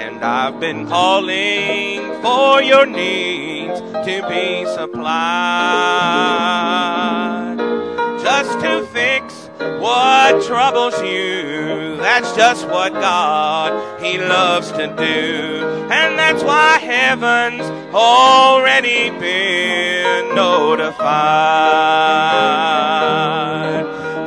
and I've been calling for your needs to be supplied, just to fix what troubles you. That's just what God, He loves to do, and that's why heaven's already been notified.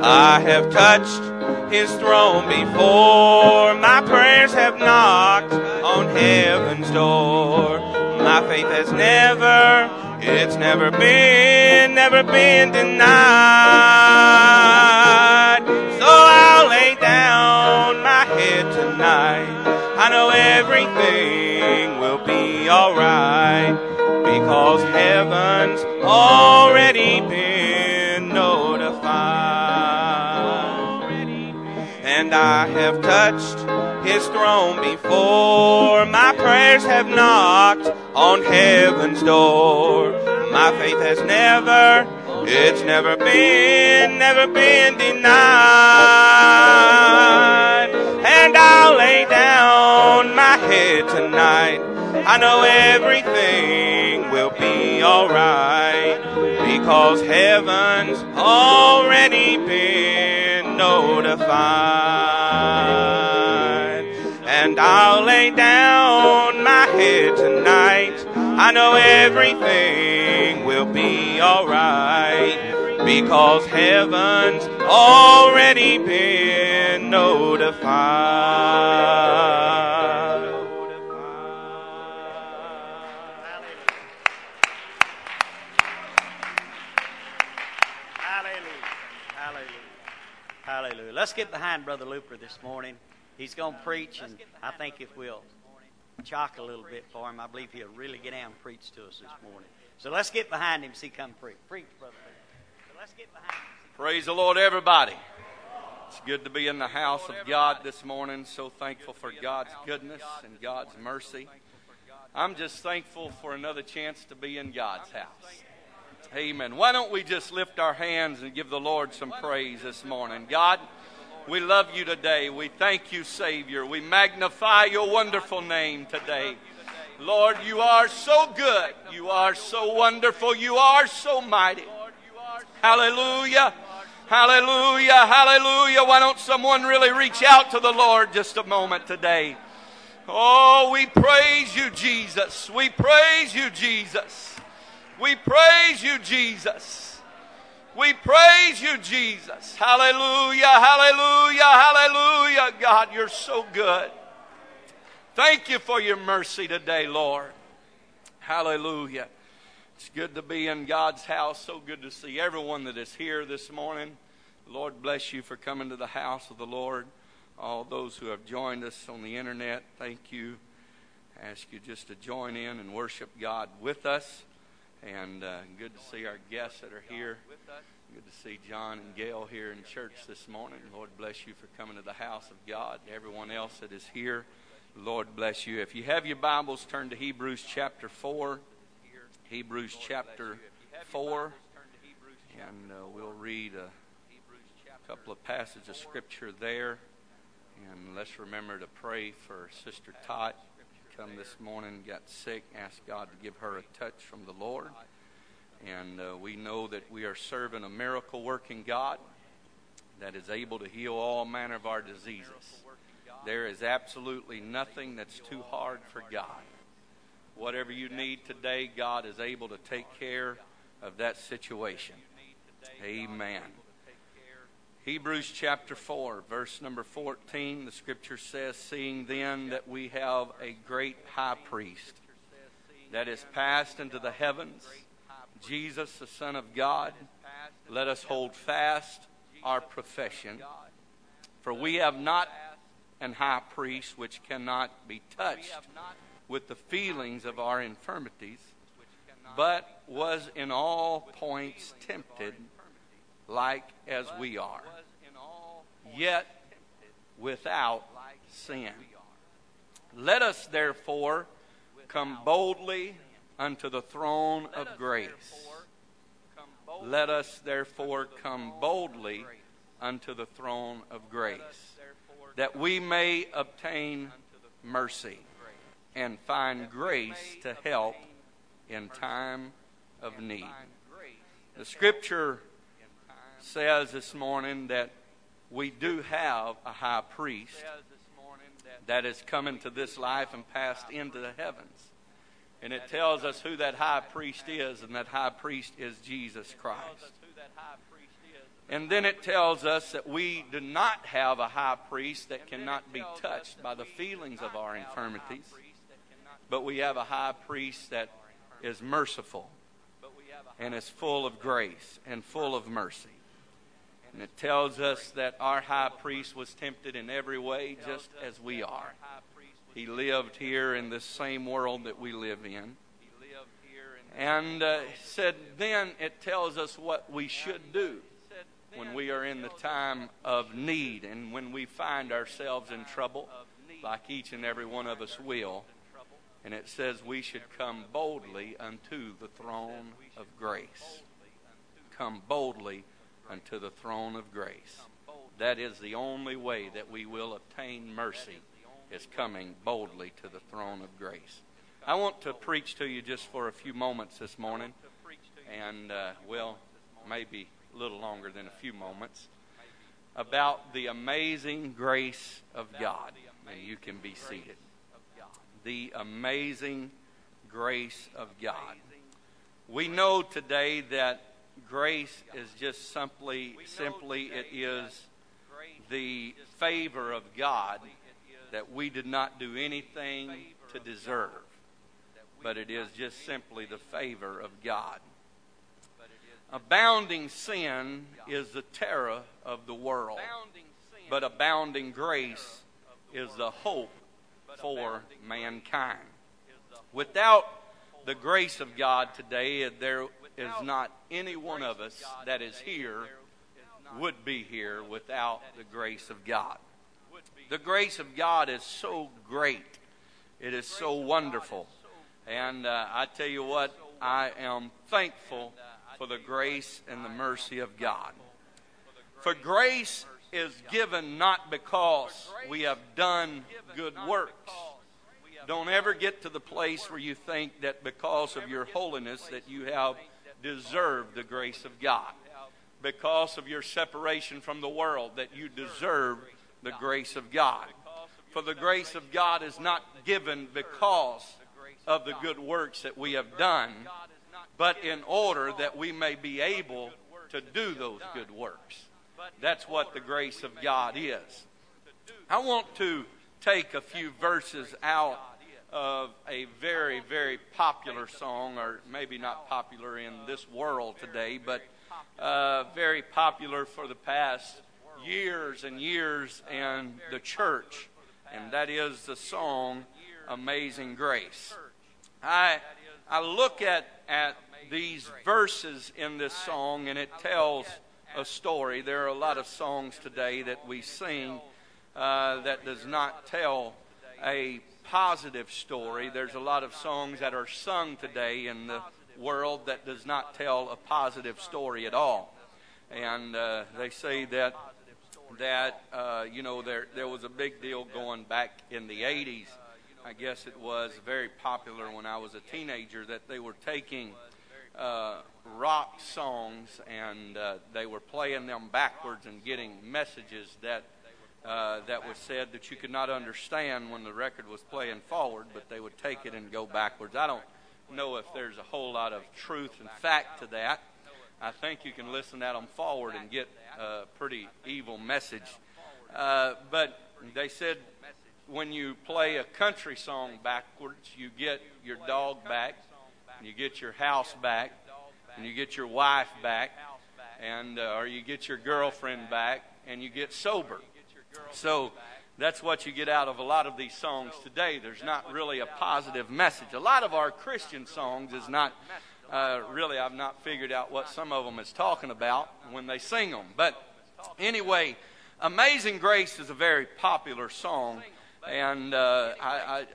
I have touched His throne before, my prayers have knocked on heaven's door. My faith has never, it's never been denied. So I'll lay down my head tonight, I know everything will be alright, because heaven's already been notified. And I have touched His throne before, my prayers have knocked on heaven's door. My faith has never, it's never been denied. And I'll lay down my head tonight, I know everything will be alright, because heaven's already been notified. And I'll lay down my head tonight, I know everything will be alright, because heaven's already been notified. Hallelujah. Let's get behind Brother Looper this morning. He's going to preach, and I think if we'll chalk a little bit for him, I believe he'll really get down and preach to us this morning. So let's get behind him as he comes preach. Preach, Brother Looper. So let's get behind him. Praise the Lord, everybody. It's good to be in the house of God this morning. So thankful for God's goodness and God's mercy. I'm just thankful for another chance to be in God's house. Amen. Why don't we just lift our hands and give the Lord some praise this morning? God, we love you today. We thank you, Savior. We magnify your wonderful name today. Lord, you are so good. You are so wonderful. You are so mighty. Hallelujah. Hallelujah. Hallelujah. Why don't someone really reach out to the Lord just a moment today? Oh, we praise you, Jesus. We praise you, Jesus. We praise you, Jesus. We praise you, Jesus. Hallelujah, hallelujah, hallelujah. God, you're so good. Thank you for your mercy today, Lord. Hallelujah. It's good to be in God's house. So good to see everyone that is here this morning. Lord, bless you for coming to the house of the Lord. All those who have joined us on the internet, thank you. I ask you just to join in and worship God with us. And good to see our guests that are here. Good to see John and Gail here in church this morning. Lord bless you for coming to the house of God. Everyone else that is here, Lord bless you. If you have your Bibles, turn to Hebrews chapter 4. Hebrews chapter 4. And we'll read a couple of passages of Scripture there. And let's remember to pray for Sister Tot. Come this morning, got sick, asked God to give her a touch from the Lord. And we know that we are serving a miracle-working God that is able to heal all manner of our diseases. There is absolutely nothing that's too hard for God. Whatever you need today, God is able to take care of that situation. Amen. Hebrews chapter 4, verse number 14, the Scripture says, "Seeing then that we have a great high priest that is passed into the heavens, Jesus the Son of God, let us hold fast our profession. For we have not an high priest which cannot be touched with the feelings of our infirmities, but was in all points tempted like as we are, yet without sin. Let us therefore come boldly unto the throne of grace. Let us therefore come boldly unto the throne of grace, that we may obtain mercy and find grace to help in time of need. The scripture says this morning that we do have a high priest that has come into this life and passed into the heavens. And it tells us who that high priest is, and that high priest is Jesus Christ. And then it tells us that we do not have a high priest that cannot be touched by the feelings of our infirmities, but we have a high priest that is merciful and is full of grace and full of mercy. And it tells us that our high priest was tempted in every way just as we are. He lived here in this same world that we live in. And said, then it tells us what we should do when we are in the time of need and when we find ourselves in trouble, like each and every one of us will. And it says we should come boldly unto the throne of grace. Come boldly unto the throne of grace. That is the only way that we will obtain mercy, is coming boldly to the throne of grace. I want to preach to you just for a few moments this morning, and maybe a little longer than a few moments, about the amazing grace of God. And you can be seated. The amazing grace of God. We know today that grace is just simply it is the favor of God that we did not do anything to deserve, but it is just simply the favor of God. Abounding sin is the terror of the world, but abounding grace is the hope for mankind. Without the grace of God today, there is not any one of us that is here would be here without the grace of God. The grace of God is so great. It is so wonderful. And I tell you what, I am thankful for the grace and the mercy of God. For grace is given not because we have done good works. Don't ever get to the place where you think that because of your holiness that you have deserved the grace of God. Because of your separation from the world that you deserve the grace of God. For the grace of God is not given because of the good works that we have done, but in order that we may be able to do those good works. That's what the grace of God is. I want to take a few verses out of a very, very popular song, or maybe not popular in this world today, but very popular for the past years and years in the church, and that is the song Amazing Grace. I look at these verses in this song, and it tells a story. There are a lot of songs today that we sing that does not tell a positive story. There's a lot of songs that are sung today in the world that does not tell a positive story at all. And they say that there was a big deal going back in the 80s. I guess it was very popular when I was a teenager that they were taking rock songs and they were playing them backwards and getting messages that was said that you could not understand when the record was playing forward, but they would take it and go backwards. I don't know if there's a whole lot of truth and fact to that. I think you can listen to them forward and get a pretty evil message. But they said when you play a country song backwards, you get your dog back, and you get your house back, and you get your wife back, and or you get your girlfriend back, and you get sober. So that's what you get out of a lot of these songs today. There's not really a positive message. A lot of our Christian songs is not... really, I've not figured out what some of them is talking about when they sing them. But anyway, Amazing Grace is a very popular song. And I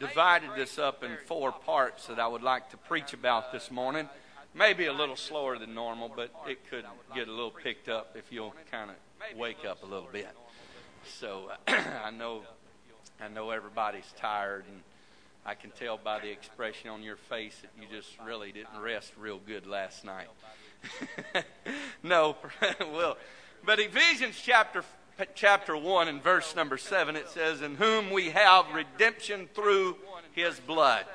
divided this up in four parts that I would like to preach about this morning. Maybe a little slower than normal, but it could get a little picked up if you'll kind of wake up a little bit. So I know everybody's tired and I can tell by the expression on your face that you just really didn't rest real good last night. No, well, but Ephesians chapter 1 and verse number 7, it says, "In whom we have redemption through his blood."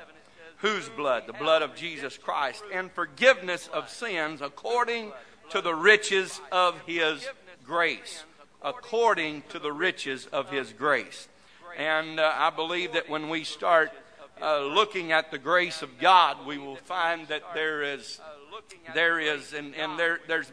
Whose blood? The blood of Jesus Christ. "And forgiveness of sins according to the riches of his grace." According to the riches of his grace. And I believe that when we start looking at the grace of God, we will find that there's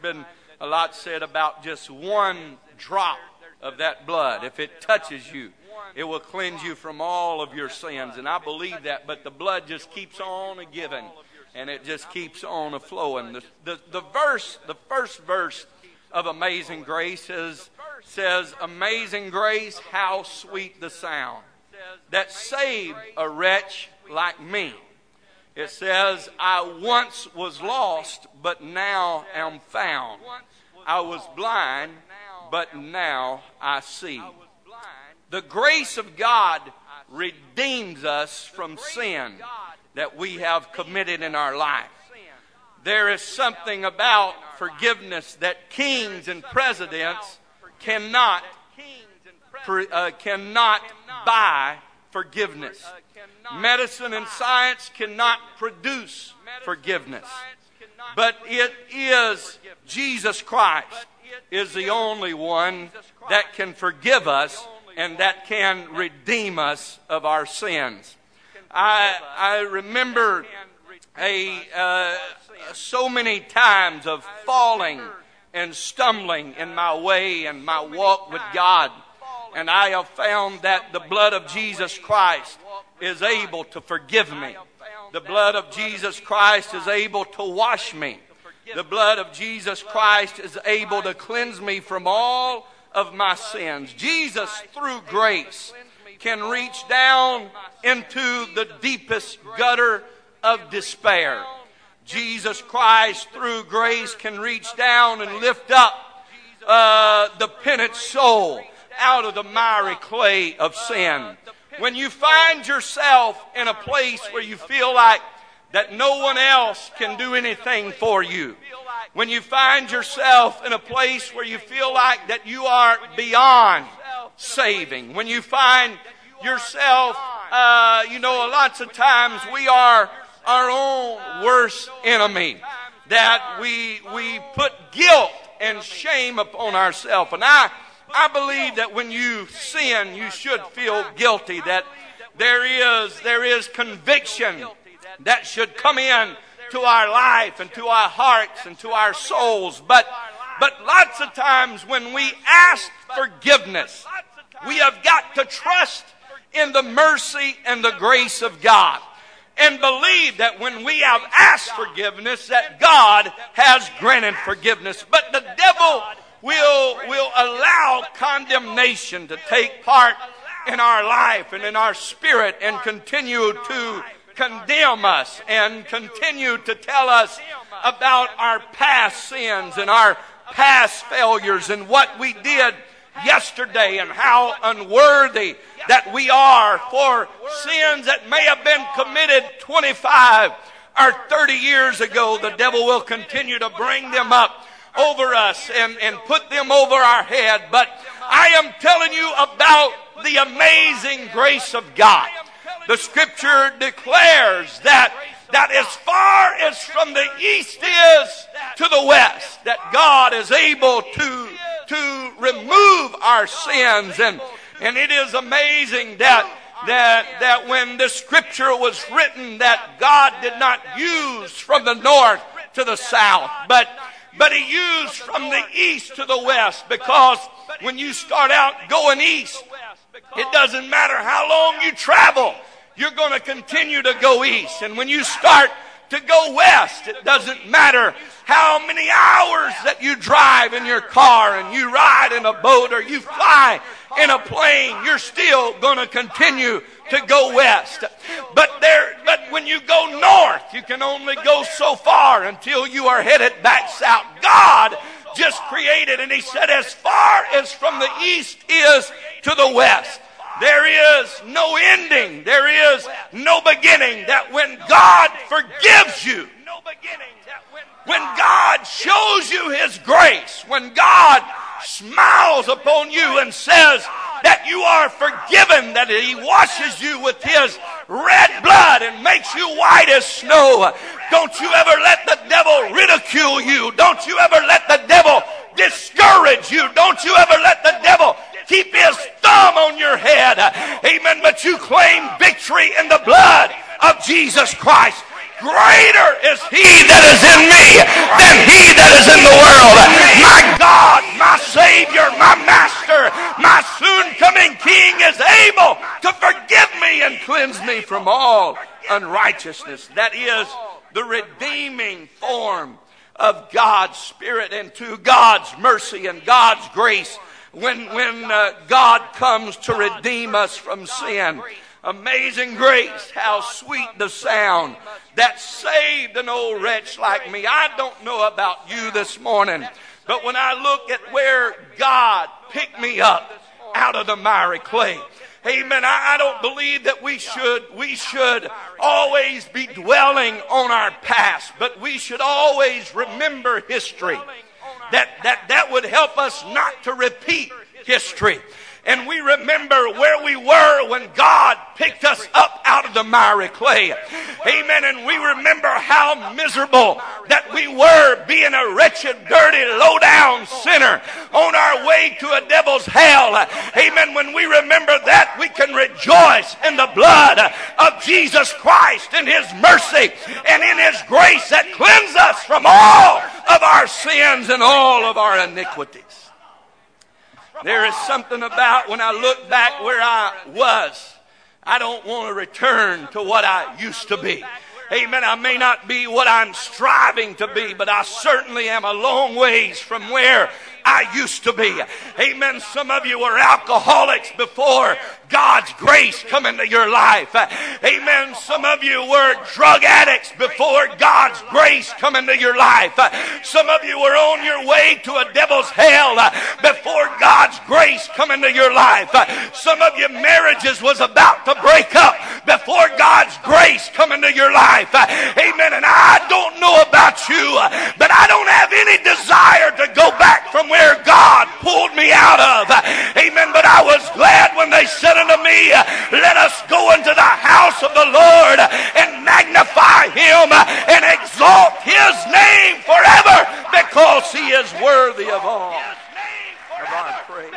been a lot said about just one drop of that blood. If it touches you, it will cleanse you from all of your sins. And I believe that, but the blood just keeps on a giving, and it just keeps on a flowing. The first verse of Amazing Grace says, "Amazing grace, how sweet the sound that saved a wretch like me." It says, "I once was lost, but now am found. I was blind, but now I see." The grace of God redeems us from sin that we have committed in our life. There is something about forgiveness that kings and presidents cannot buy forgiveness. Medicine and science cannot produce forgiveness. But it is Jesus Christ is the only one that can forgive us and that can redeem us of our sins. I remember so many times of falling and stumbling in my way and my walk with God. And I have found that the blood of Jesus Christ is able to forgive me. The blood of Jesus Christ is able to wash me. The blood of Jesus Christ is able to cleanse me from all of my sins. Jesus, through grace, can reach down into the deepest gutter of despair. Jesus Christ, through grace, can reach down and lift up the penitent soul out of the miry clay of sin. When you find yourself in a place where you feel like that no one else can do anything for you, when you find yourself in a place where you feel like that you are beyond saving, when you find yourself, lots of times we are our own worst enemy, that we put guilt and shame upon ourselves. And I believe that when you sin, you should feel guilty, that there is conviction that should come in to our life and to our hearts and to our souls. But lots of times when we ask forgiveness, we have got to trust in the mercy and the grace of God and believe that when we have asked forgiveness, that God has granted forgiveness. But the devil will allow condemnation to take part in our life and in our spirit and continue to condemn us and continue to tell us about our past sins and our past failures and what we did yesterday and how unworthy that we are for sins that may have been committed 25 or 30 years ago. The devil will continue to bring them up over us and put them over our head. But I am telling you about the amazing grace of God. The scripture declares that as far as from the east is to the west, that God is able to remove our sins. And it is amazing that when the scripture was written, that God did not use from the north to the south, but he used from the east to the west, because when you start out going east, it doesn't matter how long you travel, you're going to continue to go east. And when you start to go west, it doesn't matter how many hours that you drive in your car and you ride in a boat or you fly in a plane, you're still going to continue to go west. But when you go north, you can only go so far until you are headed back south. God just created, and he said, as far as from the east is to the west, There is no ending. There is no beginning. That when God forgives you, when God shows you His grace, when God smiles upon you and says that you are forgiven, that He washes you with His red blood and makes you white as snow. Don't you ever let the devil ridicule you. Don't you ever let the devil discourage you. Don't you ever let the devil keep his thumb on your head. Amen. But you claim victory in the blood of Jesus Christ. Greater is He that is in me than he that is in the world. My God, my Savior, my Master, my soon-coming King is able to forgive me and cleanse me from all unrighteousness. That is the redeeming form of God's Spirit and to God's mercy and God's grace when God comes to redeem us from sin. Amazing grace, how sweet the sound that saved an old wretch like me. I don't know about you this morning, but when I look at where God picked me up out of the miry clay, amen, I don't believe that we should always be dwelling on our past, but we should always remember history. That would help us not to repeat history. And we remember where we were when God picked us up out of the miry clay. Amen. And we remember how miserable that we were, being a wretched, dirty, low-down sinner on our way to a devil's hell. Amen. When we remember that, we can rejoice in the blood of Jesus Christ, in His mercy and in His grace that cleanses us from all of our sins and all of our iniquities. There is something about when I look back where I was, I don't want to return to what I used to be. Amen. I may not be what I'm striving to be, but I certainly am a long ways from where I used to be. Amen. Some of you were alcoholics before God's grace come into your life. Amen. Some of you were drug addicts before God's grace come into your life. Some of you were on your way to a devil's hell before God's grace come into your life. Some of your marriages was about to break up before God's grace come into your life. Amen. And I don't know about you, but I don't have any desire to go back from where God pulled me out of. Amen. But I was glad when they said unto me, let us go into the house of the Lord and magnify Him and exalt His name forever, because He is worthy of all of our praise.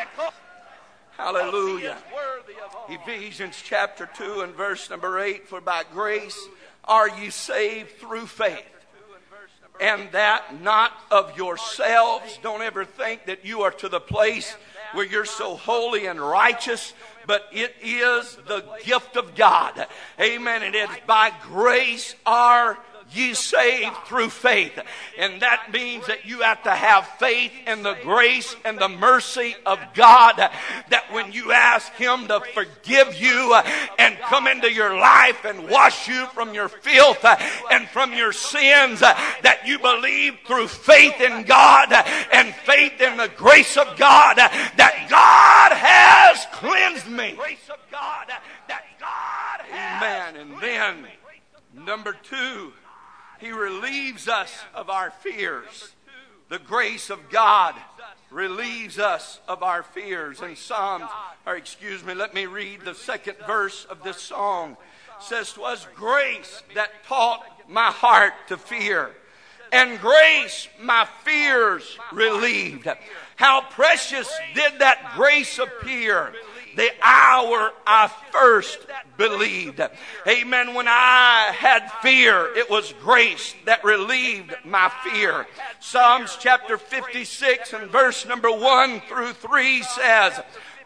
Hallelujah. Ephesians chapter 2 and verse number 8, for by grace are ye saved through faith, and that not of yourselves. Don't ever think that you are to the place where you're so holy and righteous, but it is the gift of God. Amen. It is by grace are ye saved through faith. And that means that you have to have faith in the grace and the mercy of God, that when you ask Him to forgive you and come into your life and wash you from your filth and from your sins, that you believe through faith in God and faith in the grace of God that God has cleansed me. Amen. And then, number two, He relieves us of our fears. The grace of God relieves us of our fears. In Psalms, let me read the second verse of this song. It says, 'Twas grace that taught my heart to fear, and grace my fears relieved. How precious did that grace appear, the hour I first believed. Amen. When I had fear, it was grace that relieved my fear. Psalms chapter 56 and verse number 1 through 3 says,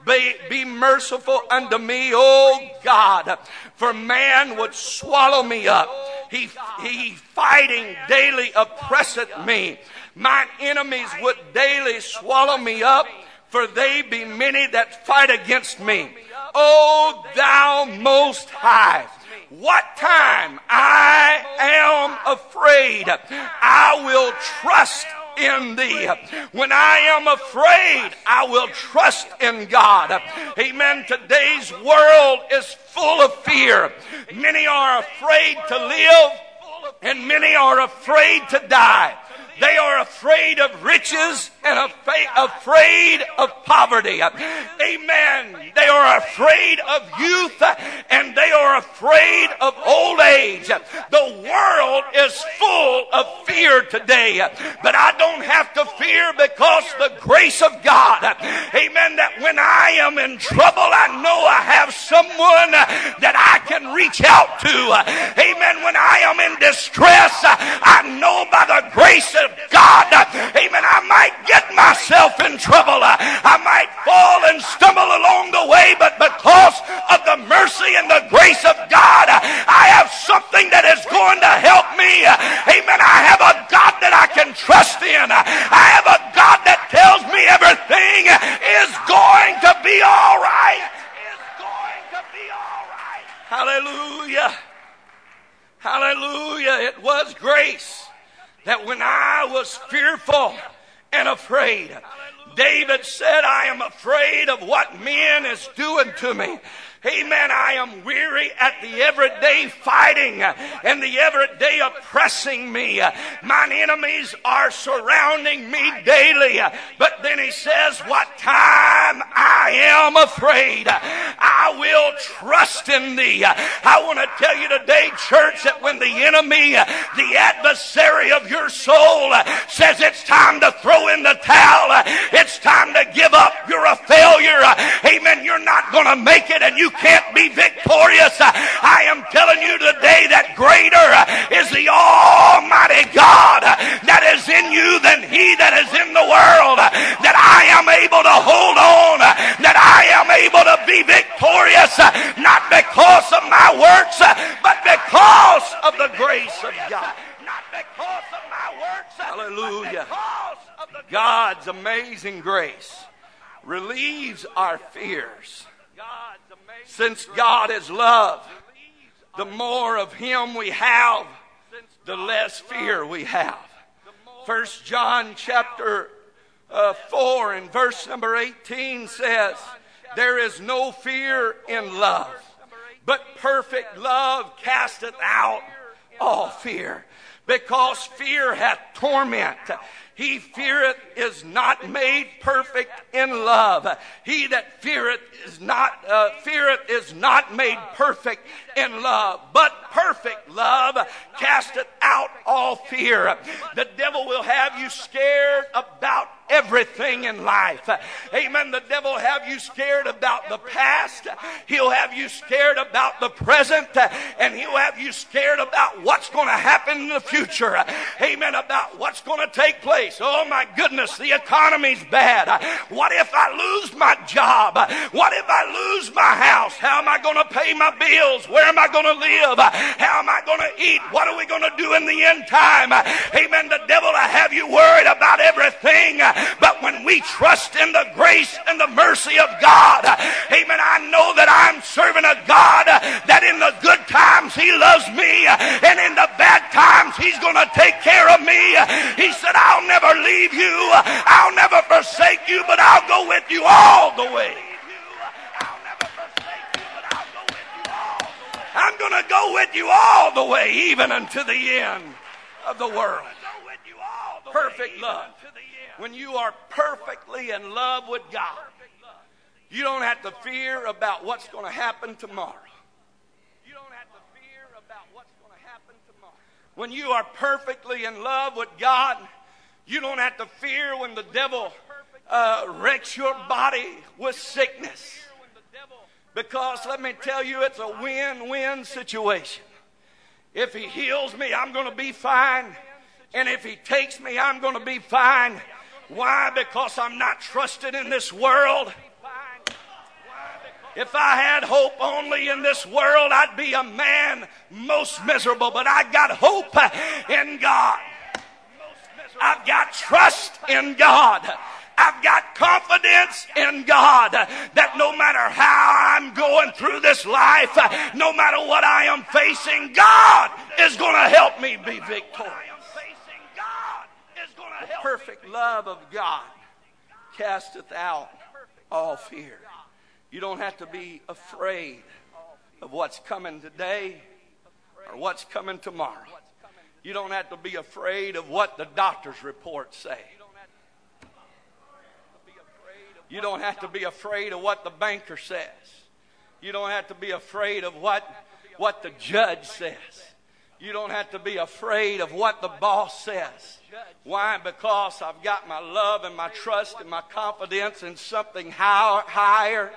Be merciful unto me, O God, for man would swallow me up. He fighting daily oppresseth me. Mine enemies would daily swallow me up, for they be many that fight against me. O Thou Most High, what time I am afraid, I will trust in thee. When I am afraid, I will trust in God. Amen. Today's world is full of fear. Many are afraid to live, and many are afraid to die. They are afraid of riches and afraid of poverty. Amen. They are afraid of youth and they are afraid of old age. The world is full of fear today. But I don't have to fear because the grace of God. Amen. That when I am in trouble, I know I have someone that I can reach out to. Amen. When I am in distress, I know by the grace of God, amen, I might get myself in trouble. I might fall and stumble along the way, but because of the mercy and the grace of God, I have something that is going to help me. Amen. I have a God that I can trust in. I have a God that tells me everything is going to be all right. Hallelujah. Hallelujah. It was grace that when I was fearful and afraid, David said, I am afraid of what man is doing to me. Amen. I am weary at the everyday fighting and the everyday oppressing me. Mine enemies are surrounding me daily. But then he says, what time I am afraid, I will trust in thee. I want to tell you today, church, that when the enemy, the adversary of your soul says it's time to throw in the towel, it's time to give up, you're a failure, amen, you're not going to make it and you can't be victorious, I am telling you today that greater is the Almighty God that is in you than he that is in the world, that I am able to hold on, that I am able to be victorious, not because of my works, but because of the grace of God. Not because of my works. Hallelujah. God's amazing grace relieves our fears. Since God is love, the more of him we have, the less fear we have. 1 John chapter 4 and verse number 18 says, there is no fear in love, but perfect love casteth out all fear, because fear hath torment. He feareth is not made perfect in love. He that feareth is not made perfect in love. But perfect love casteth out all fear. The devil will have you scared about everything in life. Amen. The devil will have you scared about the past. He'll have you scared about the present. And he'll have you scared about what's going to happen in the future. Amen. About what's going to take place. Oh my goodness, the economy's bad. What if I lose my job? What if I lose my house? How am I going to pay my bills? Where am I going to live? How am I going to eat? What are we going to do in the end time? Amen. The devil will have you worried about everything. But when we trust in the grace and the mercy of God, amen, I know that I'm serving a God that in the good times he loves me, and in the bad times he's going to take care of me. He said, I'll never leave you, I'll never forsake you, but I'll go with you all the way. I'm going to go with you all the way, even unto the end of the world. Perfect love. When you are perfectly in love with God, you don't have to fear about what's going to happen tomorrow. When you are perfectly in love with God, you don't have to fear when the devil wrecks your body with sickness. Because let me tell you, it's a win-win situation. If he heals me, I'm going to be fine. And if he takes me, I'm going to be fine. Why? Because I'm not trusted in this world. If I had hope only in this world, I'd be a man most miserable. But I got hope in God. I've got trust in God. I've got confidence in God that no matter how I'm going through this life, no matter what I am facing, God is going to help me be victorious. perfect love of God casteth out all fear. You don't have to be afraid of what's coming today or what's coming tomorrow. You don't have to be afraid of what the doctor's reports say. You don't have to be afraid of what the banker says. You don't have to be afraid of what the judge says. You don't have to be afraid of what the boss says. Why? Because I've got my love and my trust and my confidence in something higher.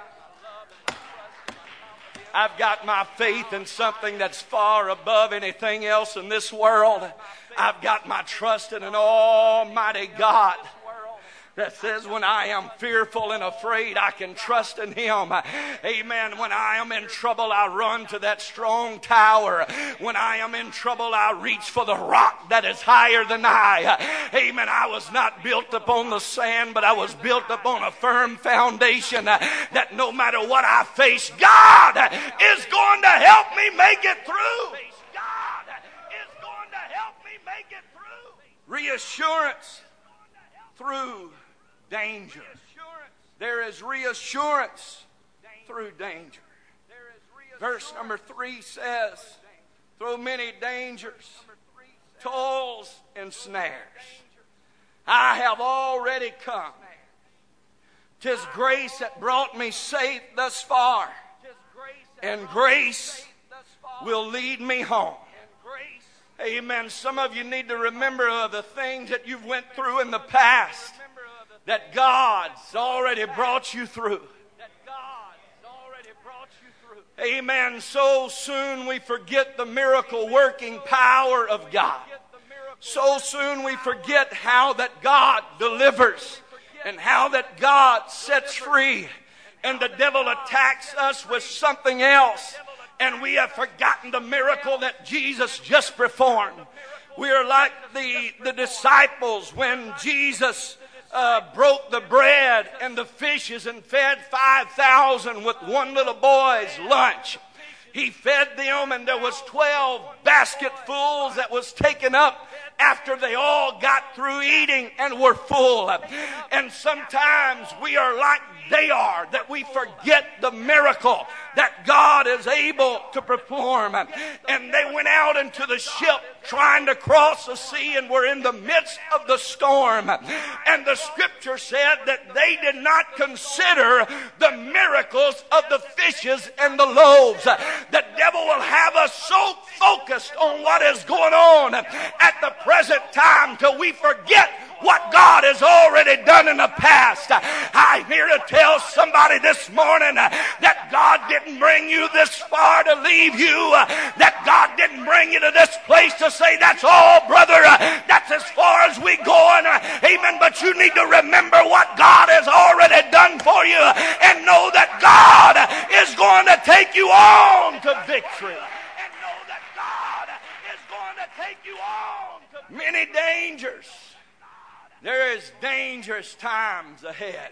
I've got my faith in something that's far above anything else in this world. I've got my trust in an almighty God that says when I am fearful and afraid, I can trust in Him. Amen. When I am in trouble, I run to that strong tower. When I am in trouble, I reach for the rock that is higher than I. Amen. I was not built upon the sand, but I was built upon a firm foundation that no matter what I face, God is going to help me make it through. God is going to help me make it through. Reassurance through danger. There is reassurance through danger. Verse number 3 says, through many dangers, toils, and snares, I have already come. 'Tis grace that brought me safe thus far, and grace will lead me home. Amen. Some of you need to remember of the things that you've went through in the past that God's already brought you through. Amen. So soon we forget the miracle working power of God. So soon we forget how that God delivers and how that God sets free. And the devil attacks us with something else. And we have forgotten the miracle that Jesus just performed. We are like the disciples when Jesus broke the bread and the fishes and fed 5,000 with one little boy's lunch. He fed them, and there was 12 basketfuls that was taken up after they all got through eating and were full. And sometimes we are like they are, that we forget the miracle that God is able to perform. And they went out into the ship trying to cross the sea and were in the midst of the storm. And the scripture said that they did not consider the miracles of the fishes and the loaves. The devil will have us so focused on what is going on at the present time till we forget what God has already done in the past. I'm here to tell somebody this morning that God didn't bring you this far to leave you. That God didn't bring you to this place to say, that's all, brother. That's as far as we going. Amen. But you need to remember what God has already done for you and know that God is going to take you on to victory. And know that God is going to take you on to victory. Many dangers. There is dangerous times ahead.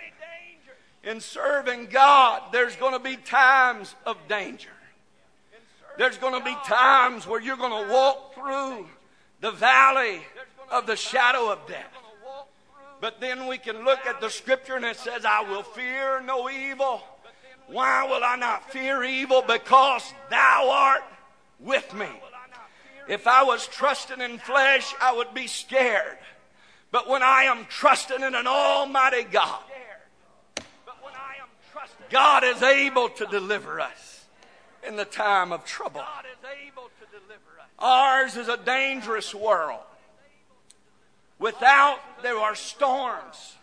In serving God, there's going to be times of danger. There's going to be times where you're going to walk through the valley of the shadow of death. But then we can look at the scripture and it says, I will fear no evil. Why will I not fear evil? Because thou art with me. If I was trusting in flesh, I would be scared. But when I am trusting in an almighty God, God is able to deliver us in the time of trouble. Ours is a dangerous world. Without, there are storms.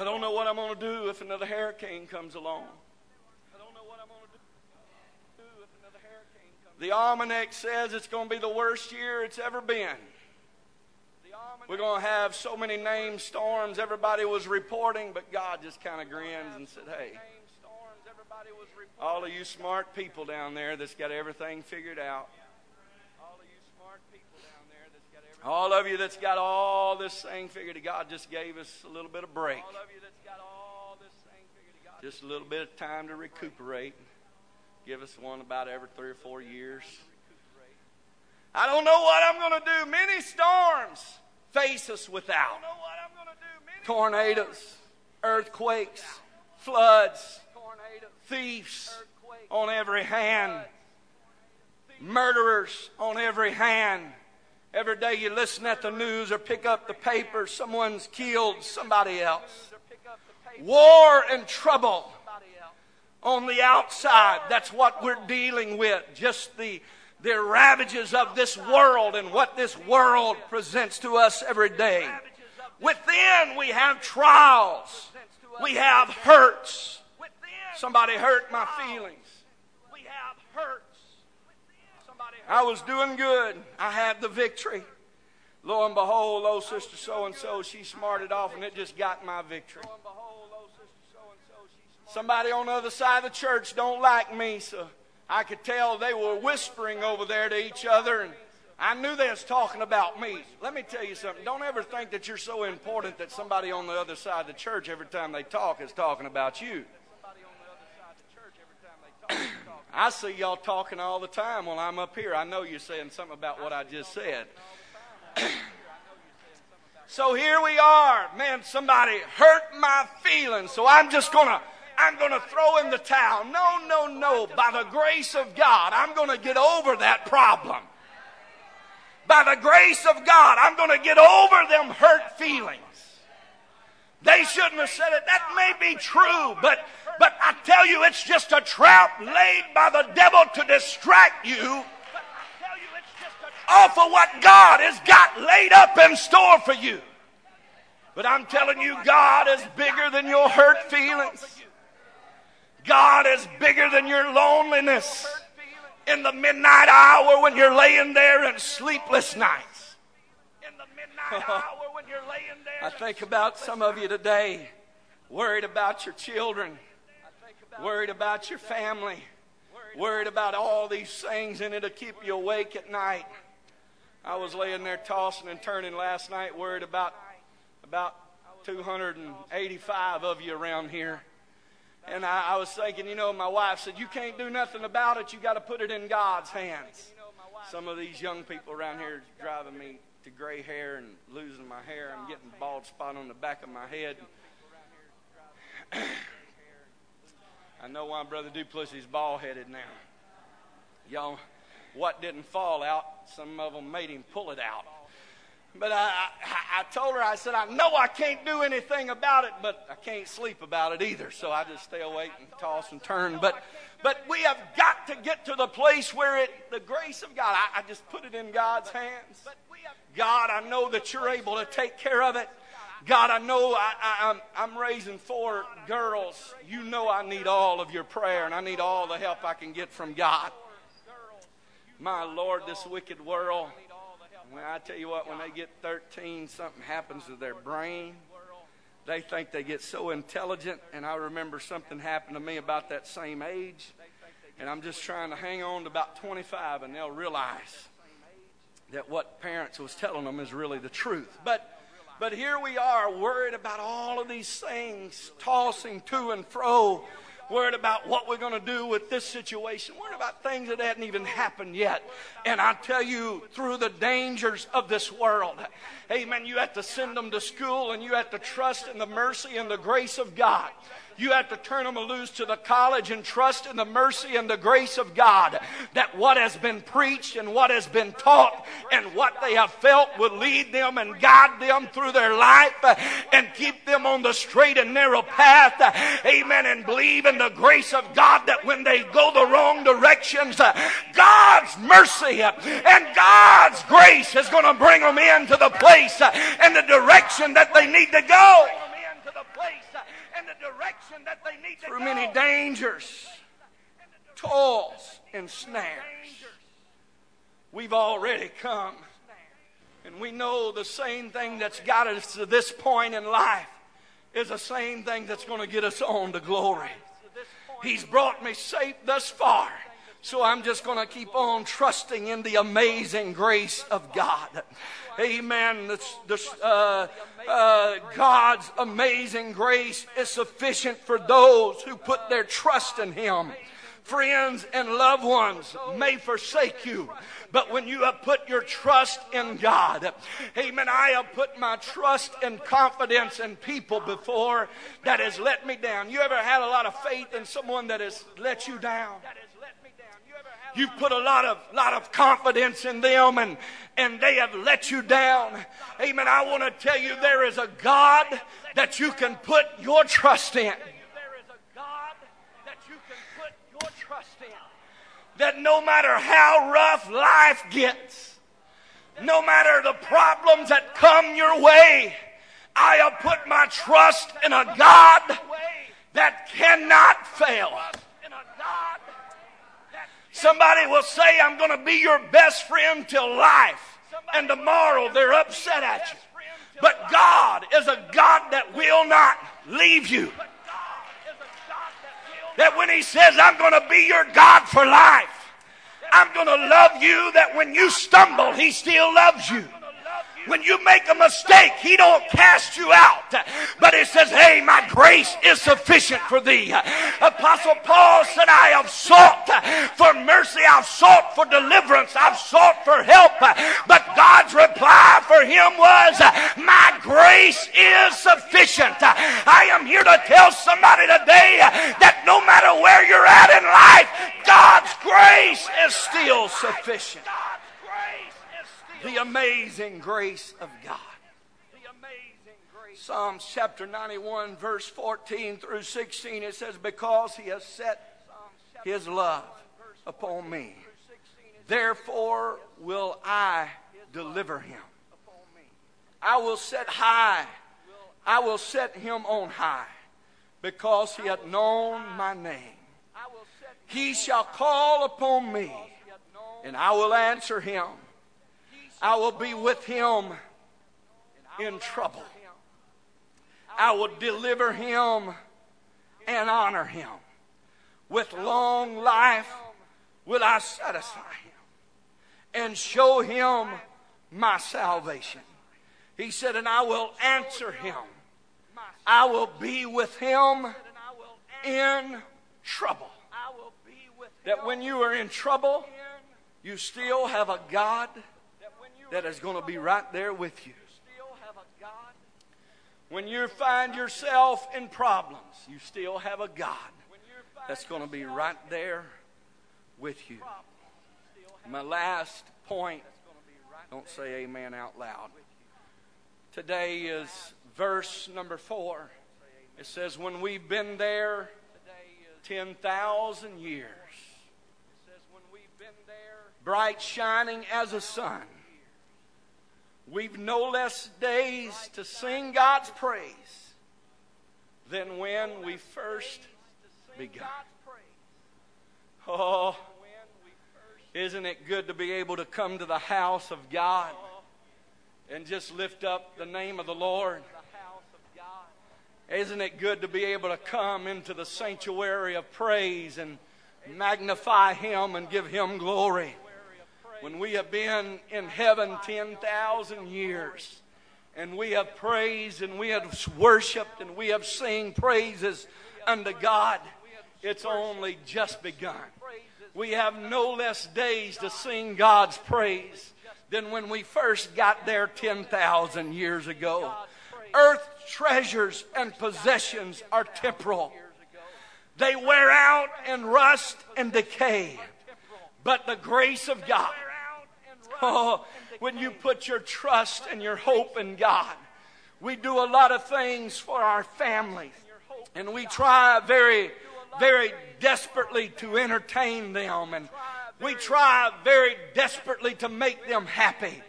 I don't know what I'm going to do if another hurricane comes along. The almanac says it's going to be the worst year it's ever been. We're going to have so many named storms everybody was reporting, but God just kind of grins and said, hey, all of you smart people down there that's got everything figured out, all of you that's got all this thing figured out, God just gave us a little bit of break, just a little bit of time to recuperate. Give us one about every 3 or 4 years. I don't know what I'm going to do. Many storms face us without. Tornadoes, earthquakes, floods, thieves on every hand, murderers on every hand. Every day you listen at the news or pick up the paper, someone's killed somebody else. War and trouble on the outside. That's what we're dealing with. Just the ravages of this world and what this world presents to us every day. Within we have trials. We have hurts. Somebody hurt my feelings. I was doing good. I had the victory. Lo and behold, oh, sister so-and-so, she smarted off and it just got my victory. Somebody on the other side of the church don't like me, so I could tell they were whispering over there to each other, and I knew they was talking about me. Let me tell you something. Don't ever think that you're so important that somebody on the other side of the church every time they talk is talking about you. I see y'all talking all the time while I'm up here. I know you're saying something about what I just said. So here we are. Man, somebody hurt my feelings, so I'm going to throw in the towel. No, no, no. By the grace of God, I'm going to get over that problem. By the grace of God, I'm going to get over them hurt feelings. They shouldn't have said it. That may be true, but I tell you, it's just a trap laid by the devil to distract you off of what God has got laid up in store for you. But I'm telling you, God is bigger than your hurt feelings. God is bigger than your loneliness in the midnight hour when you're laying there in sleepless nights. I think about some of you today, worried about your children, worried about your family, worried about all these things, and it'll keep you awake at night. I was laying there tossing and turning last night, worried about 285 of you around here. And I was thinking, you know, my wife said, you can't do nothing about it. You got to put it in God's hands. Some of these young people around here is driving me to gray hair and losing my hair. I'm getting a bald spot on the back of my head. I know why Brother Duplessis is bald-headed now. Y'all, what didn't fall out, some of them made him pull it out. But I told her, I said, I know I can't do anything about it, but I can't sleep about it either. So I just stay awake and toss and turn. But we have got to get to the place where the grace of God, I just put it in God's hands. God, I know that you're able to take care of it. God, I know I'm raising 4 girls. You know I need all of your prayer, and I need all the help I can get from God. My Lord, this wicked world. Well, I tell you what, when they get 13, something happens to their brain. They think they get so intelligent, and I remember something happened to me about that same age, and I'm just trying to hang on to about 25, and they'll realize that what parents was telling them is really the truth. But here we are, worried about all of these things, tossing to and fro, worried about what we're going to do with this situation, worried about things that hadn't even happened yet. And I tell you, through the dangers of this world, amen, you have to send them to school, and you have to trust in the mercy and the grace of God. You have to turn them loose to the college and trust in the mercy and the grace of God that what has been preached and what has been taught and what they have felt will lead them and guide them through their life and keep them on the straight and narrow path. Amen. And believe in the grace of God that when they go the wrong directions, God's mercy and God's grace is going to bring them into the place and the direction that they need to go. Through many dangers, toils, and snares, we've already come. And we know the same thing that's got us to this point in life is the same thing that's going to get us on to glory. He's brought me safe thus far, so I'm just going to keep on trusting in the amazing grace of God. Amen. God's amazing grace is sufficient for those who put their trust in Him. Friends and loved ones may forsake you, but when you have put your trust in God, amen, I have put my trust and confidence in people before that has let me down. You ever had a lot of faith in someone that has let you down? You've put a lot of confidence in them and they have let you down. Amen. I want to tell you there is a God that you can put your trust in. That no matter how rough life gets, no matter the problems that come your way, I have put my trust in a God that cannot fail. Somebody will say, I'm going to be your best friend till life. And tomorrow they're upset at you. But God is a God that will not leave you. That when he says, I'm going to be your God for life, I'm going to love you, that when you stumble, he still loves you. When you make a mistake, he don't cast you out. But he says, hey, my grace is sufficient for thee. Apostle Paul said, I have sought for mercy. I've sought for deliverance. I've sought for help. But God's reply for him was, my grace is sufficient. I am here to tell somebody today that no matter where you're at in life, God's grace is still sufficient. The amazing grace of God. Psalms chapter 91 verse 14 through 16. It says, because he has set his love upon me, therefore will I deliver him. I will set him on high, because he hath known my name. He shall call upon me, and I will answer him. I will be with him in trouble. I will deliver him and honor him. With long life will I satisfy him and show him my salvation. He said, and I will answer him. I will be with him in trouble. That when you are in trouble, you still have a God that is going to be right there with you. When you find yourself in problems, you still have a God that's going to be right there with you. My last point, don't say amen out loud, today is verse number 4. It says, when we've been there 10,000 years, bright shining as a sun, we've no less days to sing God's praise than when we first begun. Oh, isn't it good to be able to come to the house of God and just lift up the name of the Lord? Isn't it good to be able to come into the sanctuary of praise and magnify him and give him glory? When we have been in heaven 10,000 years and we have praised and we have worshiped and we have sung praises unto God, it's only just begun. We have no less days to sing God's praise than when we first got there 10,000 years ago. Earth's treasures and possessions are temporal. They wear out and rust and decay. But the grace of God, oh, when you put your trust and your hope in God, we do a lot of things for our families, and we try very, very desperately to entertain them, and we try very desperately to make them happy,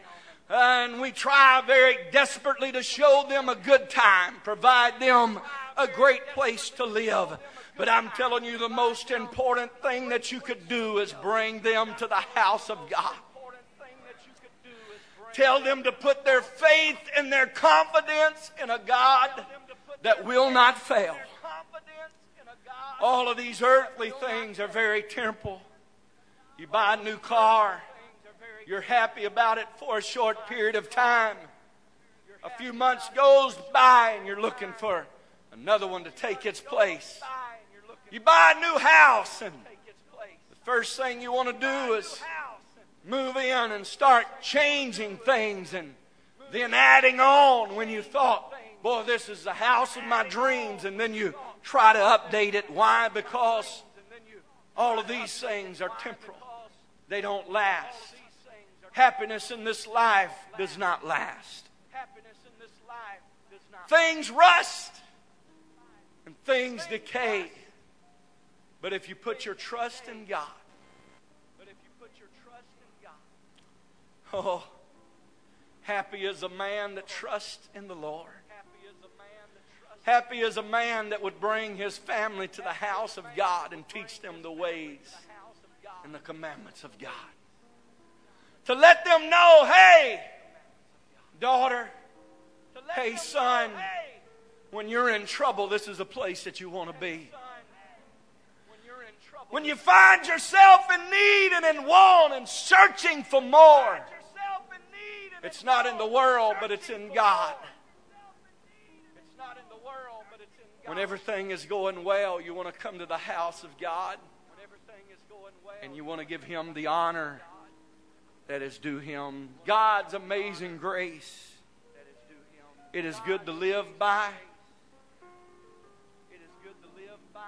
and we try very desperately to show them a good time, provide them a great place to live. But I'm telling you, the most important thing that you could do is bring them to the house of God. Tell them to put their faith and their confidence in a God that will not fail. All of these earthly things are very temporal. You buy a new car. You're happy about it for a short period of time. A few months goes by and you're looking for another one to take its place. You buy a new house and first thing you want to do is move in and start changing things and then adding on when you thought, boy, this is the house of my dreams. And then you try to update it. Why? Because all of these things are temporal. They don't last. Happiness in this life does not last. Things rust and things decay. But if you put your trust in God, oh, happy is a man that trusts in the Lord. Happy is a man that would bring his family to the house of God and teach them the ways and the commandments of God. To let them know, hey, daughter, hey, son, when you're in trouble, this is the place that you want to be. When you find yourself in need and in want and searching for more, it's not in the world, but it's in God. When everything is going well, you want to come to the house of God and you want to give Him the honor that is due Him. God's amazing grace. It is good to live by.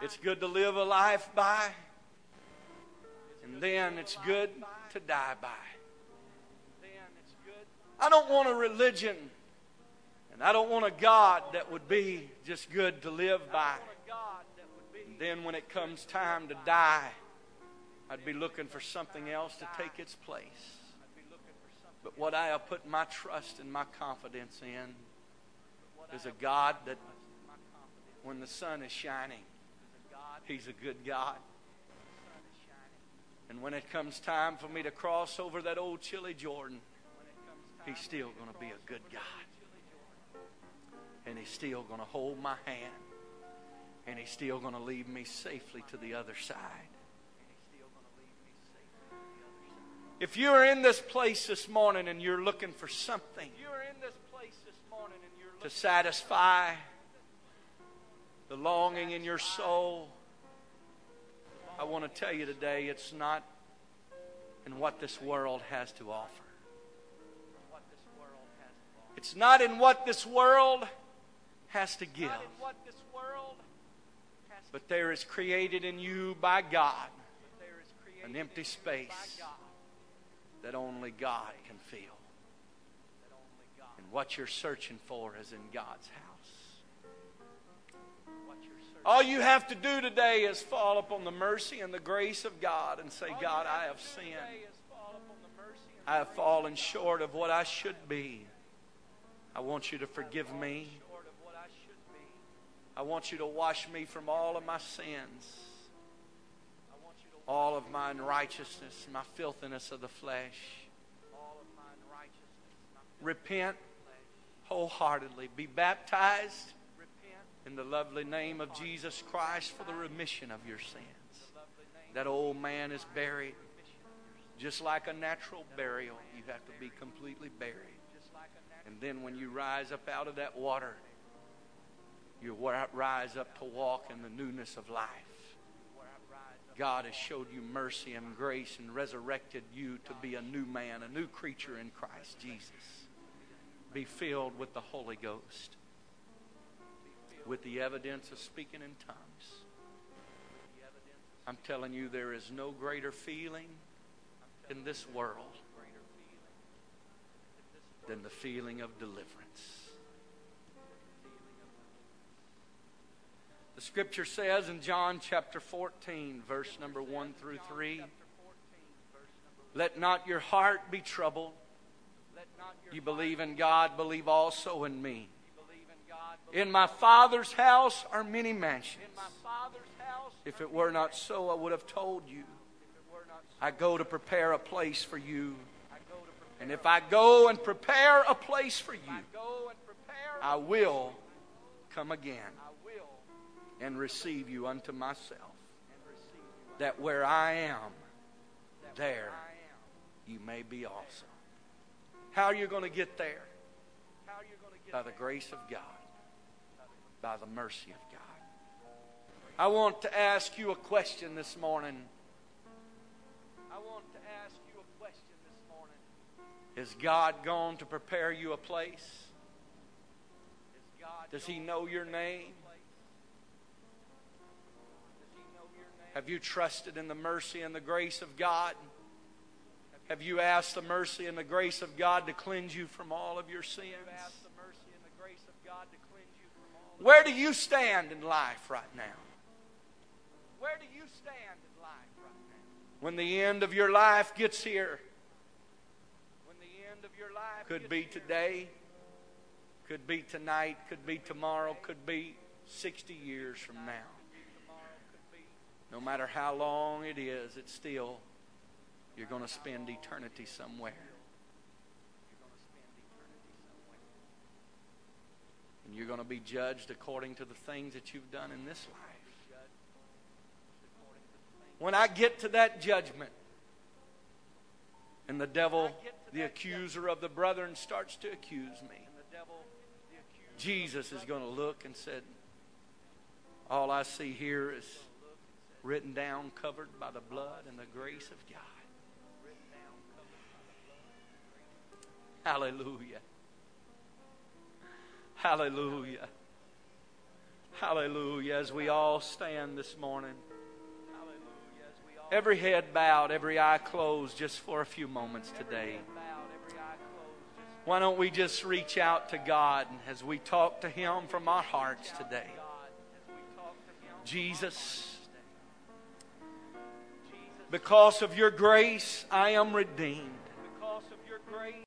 It's good to live a life by. And then it's good to die by. I don't want a religion, and I don't want a God that would be just good to live by. And then when it comes time to die, I'd be looking for something else to take its place. But what I have put my trust and my confidence in is a God that when the sun is shining, He's a good God. And when it comes time for me to cross over that old chilly Jordan, He's still going to be a good God. And He's still going to hold my hand. And He's still going to lead me safely to the other side. If you're in this place this morning and you're looking for something to satisfy the longing in your soul, I want to tell you today, it's not in what this world has to offer. It's not in what this world has to give. But there is created in you by God an empty space that only God can fill. And what you're searching for is in God's house. All you have to do today is fall upon the mercy and the grace of God and say, God, I have sinned. I have fallen short of what I should be. I want you to forgive me. I want you to wash me from all of my sins, all of my unrighteousness, my filthiness of the flesh. Repent wholeheartedly. Be baptized in the lovely name of Jesus Christ for the remission of your sins. That old man is buried. Just like a natural burial, you have to be completely buried. And then when you rise up out of that water, you rise up to walk in the newness of life. God has showed you mercy and grace and resurrected you to be a new man, a new creature in Christ Jesus. Be filled with the Holy Ghost, with the evidence of speaking in tongues. I'm telling you, there is no greater feeling in this world than the feeling of deliverance. The scripture says in John chapter 14, verse number 1 through 3, let not your heart be troubled. You believe in God, believe also in me. In my Father's house are many mansions. If it were not so, I would have told you. I go to prepare a place for you. And if I go and prepare a place for you, I will come again and receive you unto myself, that where I am, there you may be also. How are you going to get there? By the grace of God, by the mercy of God. I want to ask you a question this morning. to ask you a question this morning. Is God gone to prepare you a place? Does He know your name? Have you trusted in the mercy and the grace of God? Have you asked the mercy and the grace of God to cleanse you from all of your sins? Where do you stand in life right now? Where do you stand in life right now? When the end of your life gets here, could be today, could be tonight, could be tomorrow, could be 60 years from now. No matter how long it is, it's still, you're going to spend eternity somewhere. And you're going to be judged according to the things that you've done in this life. When I get to that judgment, and the devil, the accuser of the brethren, starts to accuse me, Jesus is going to look and said, all I see here is written down, covered by the blood and the grace of God. Hallelujah. Hallelujah. Hallelujah. As we all stand this morning, every head bowed, every eye closed, just for a few moments today. Why don't we just reach out to God as we talk to Him from our hearts today? Jesus, because of your grace, I am redeemed.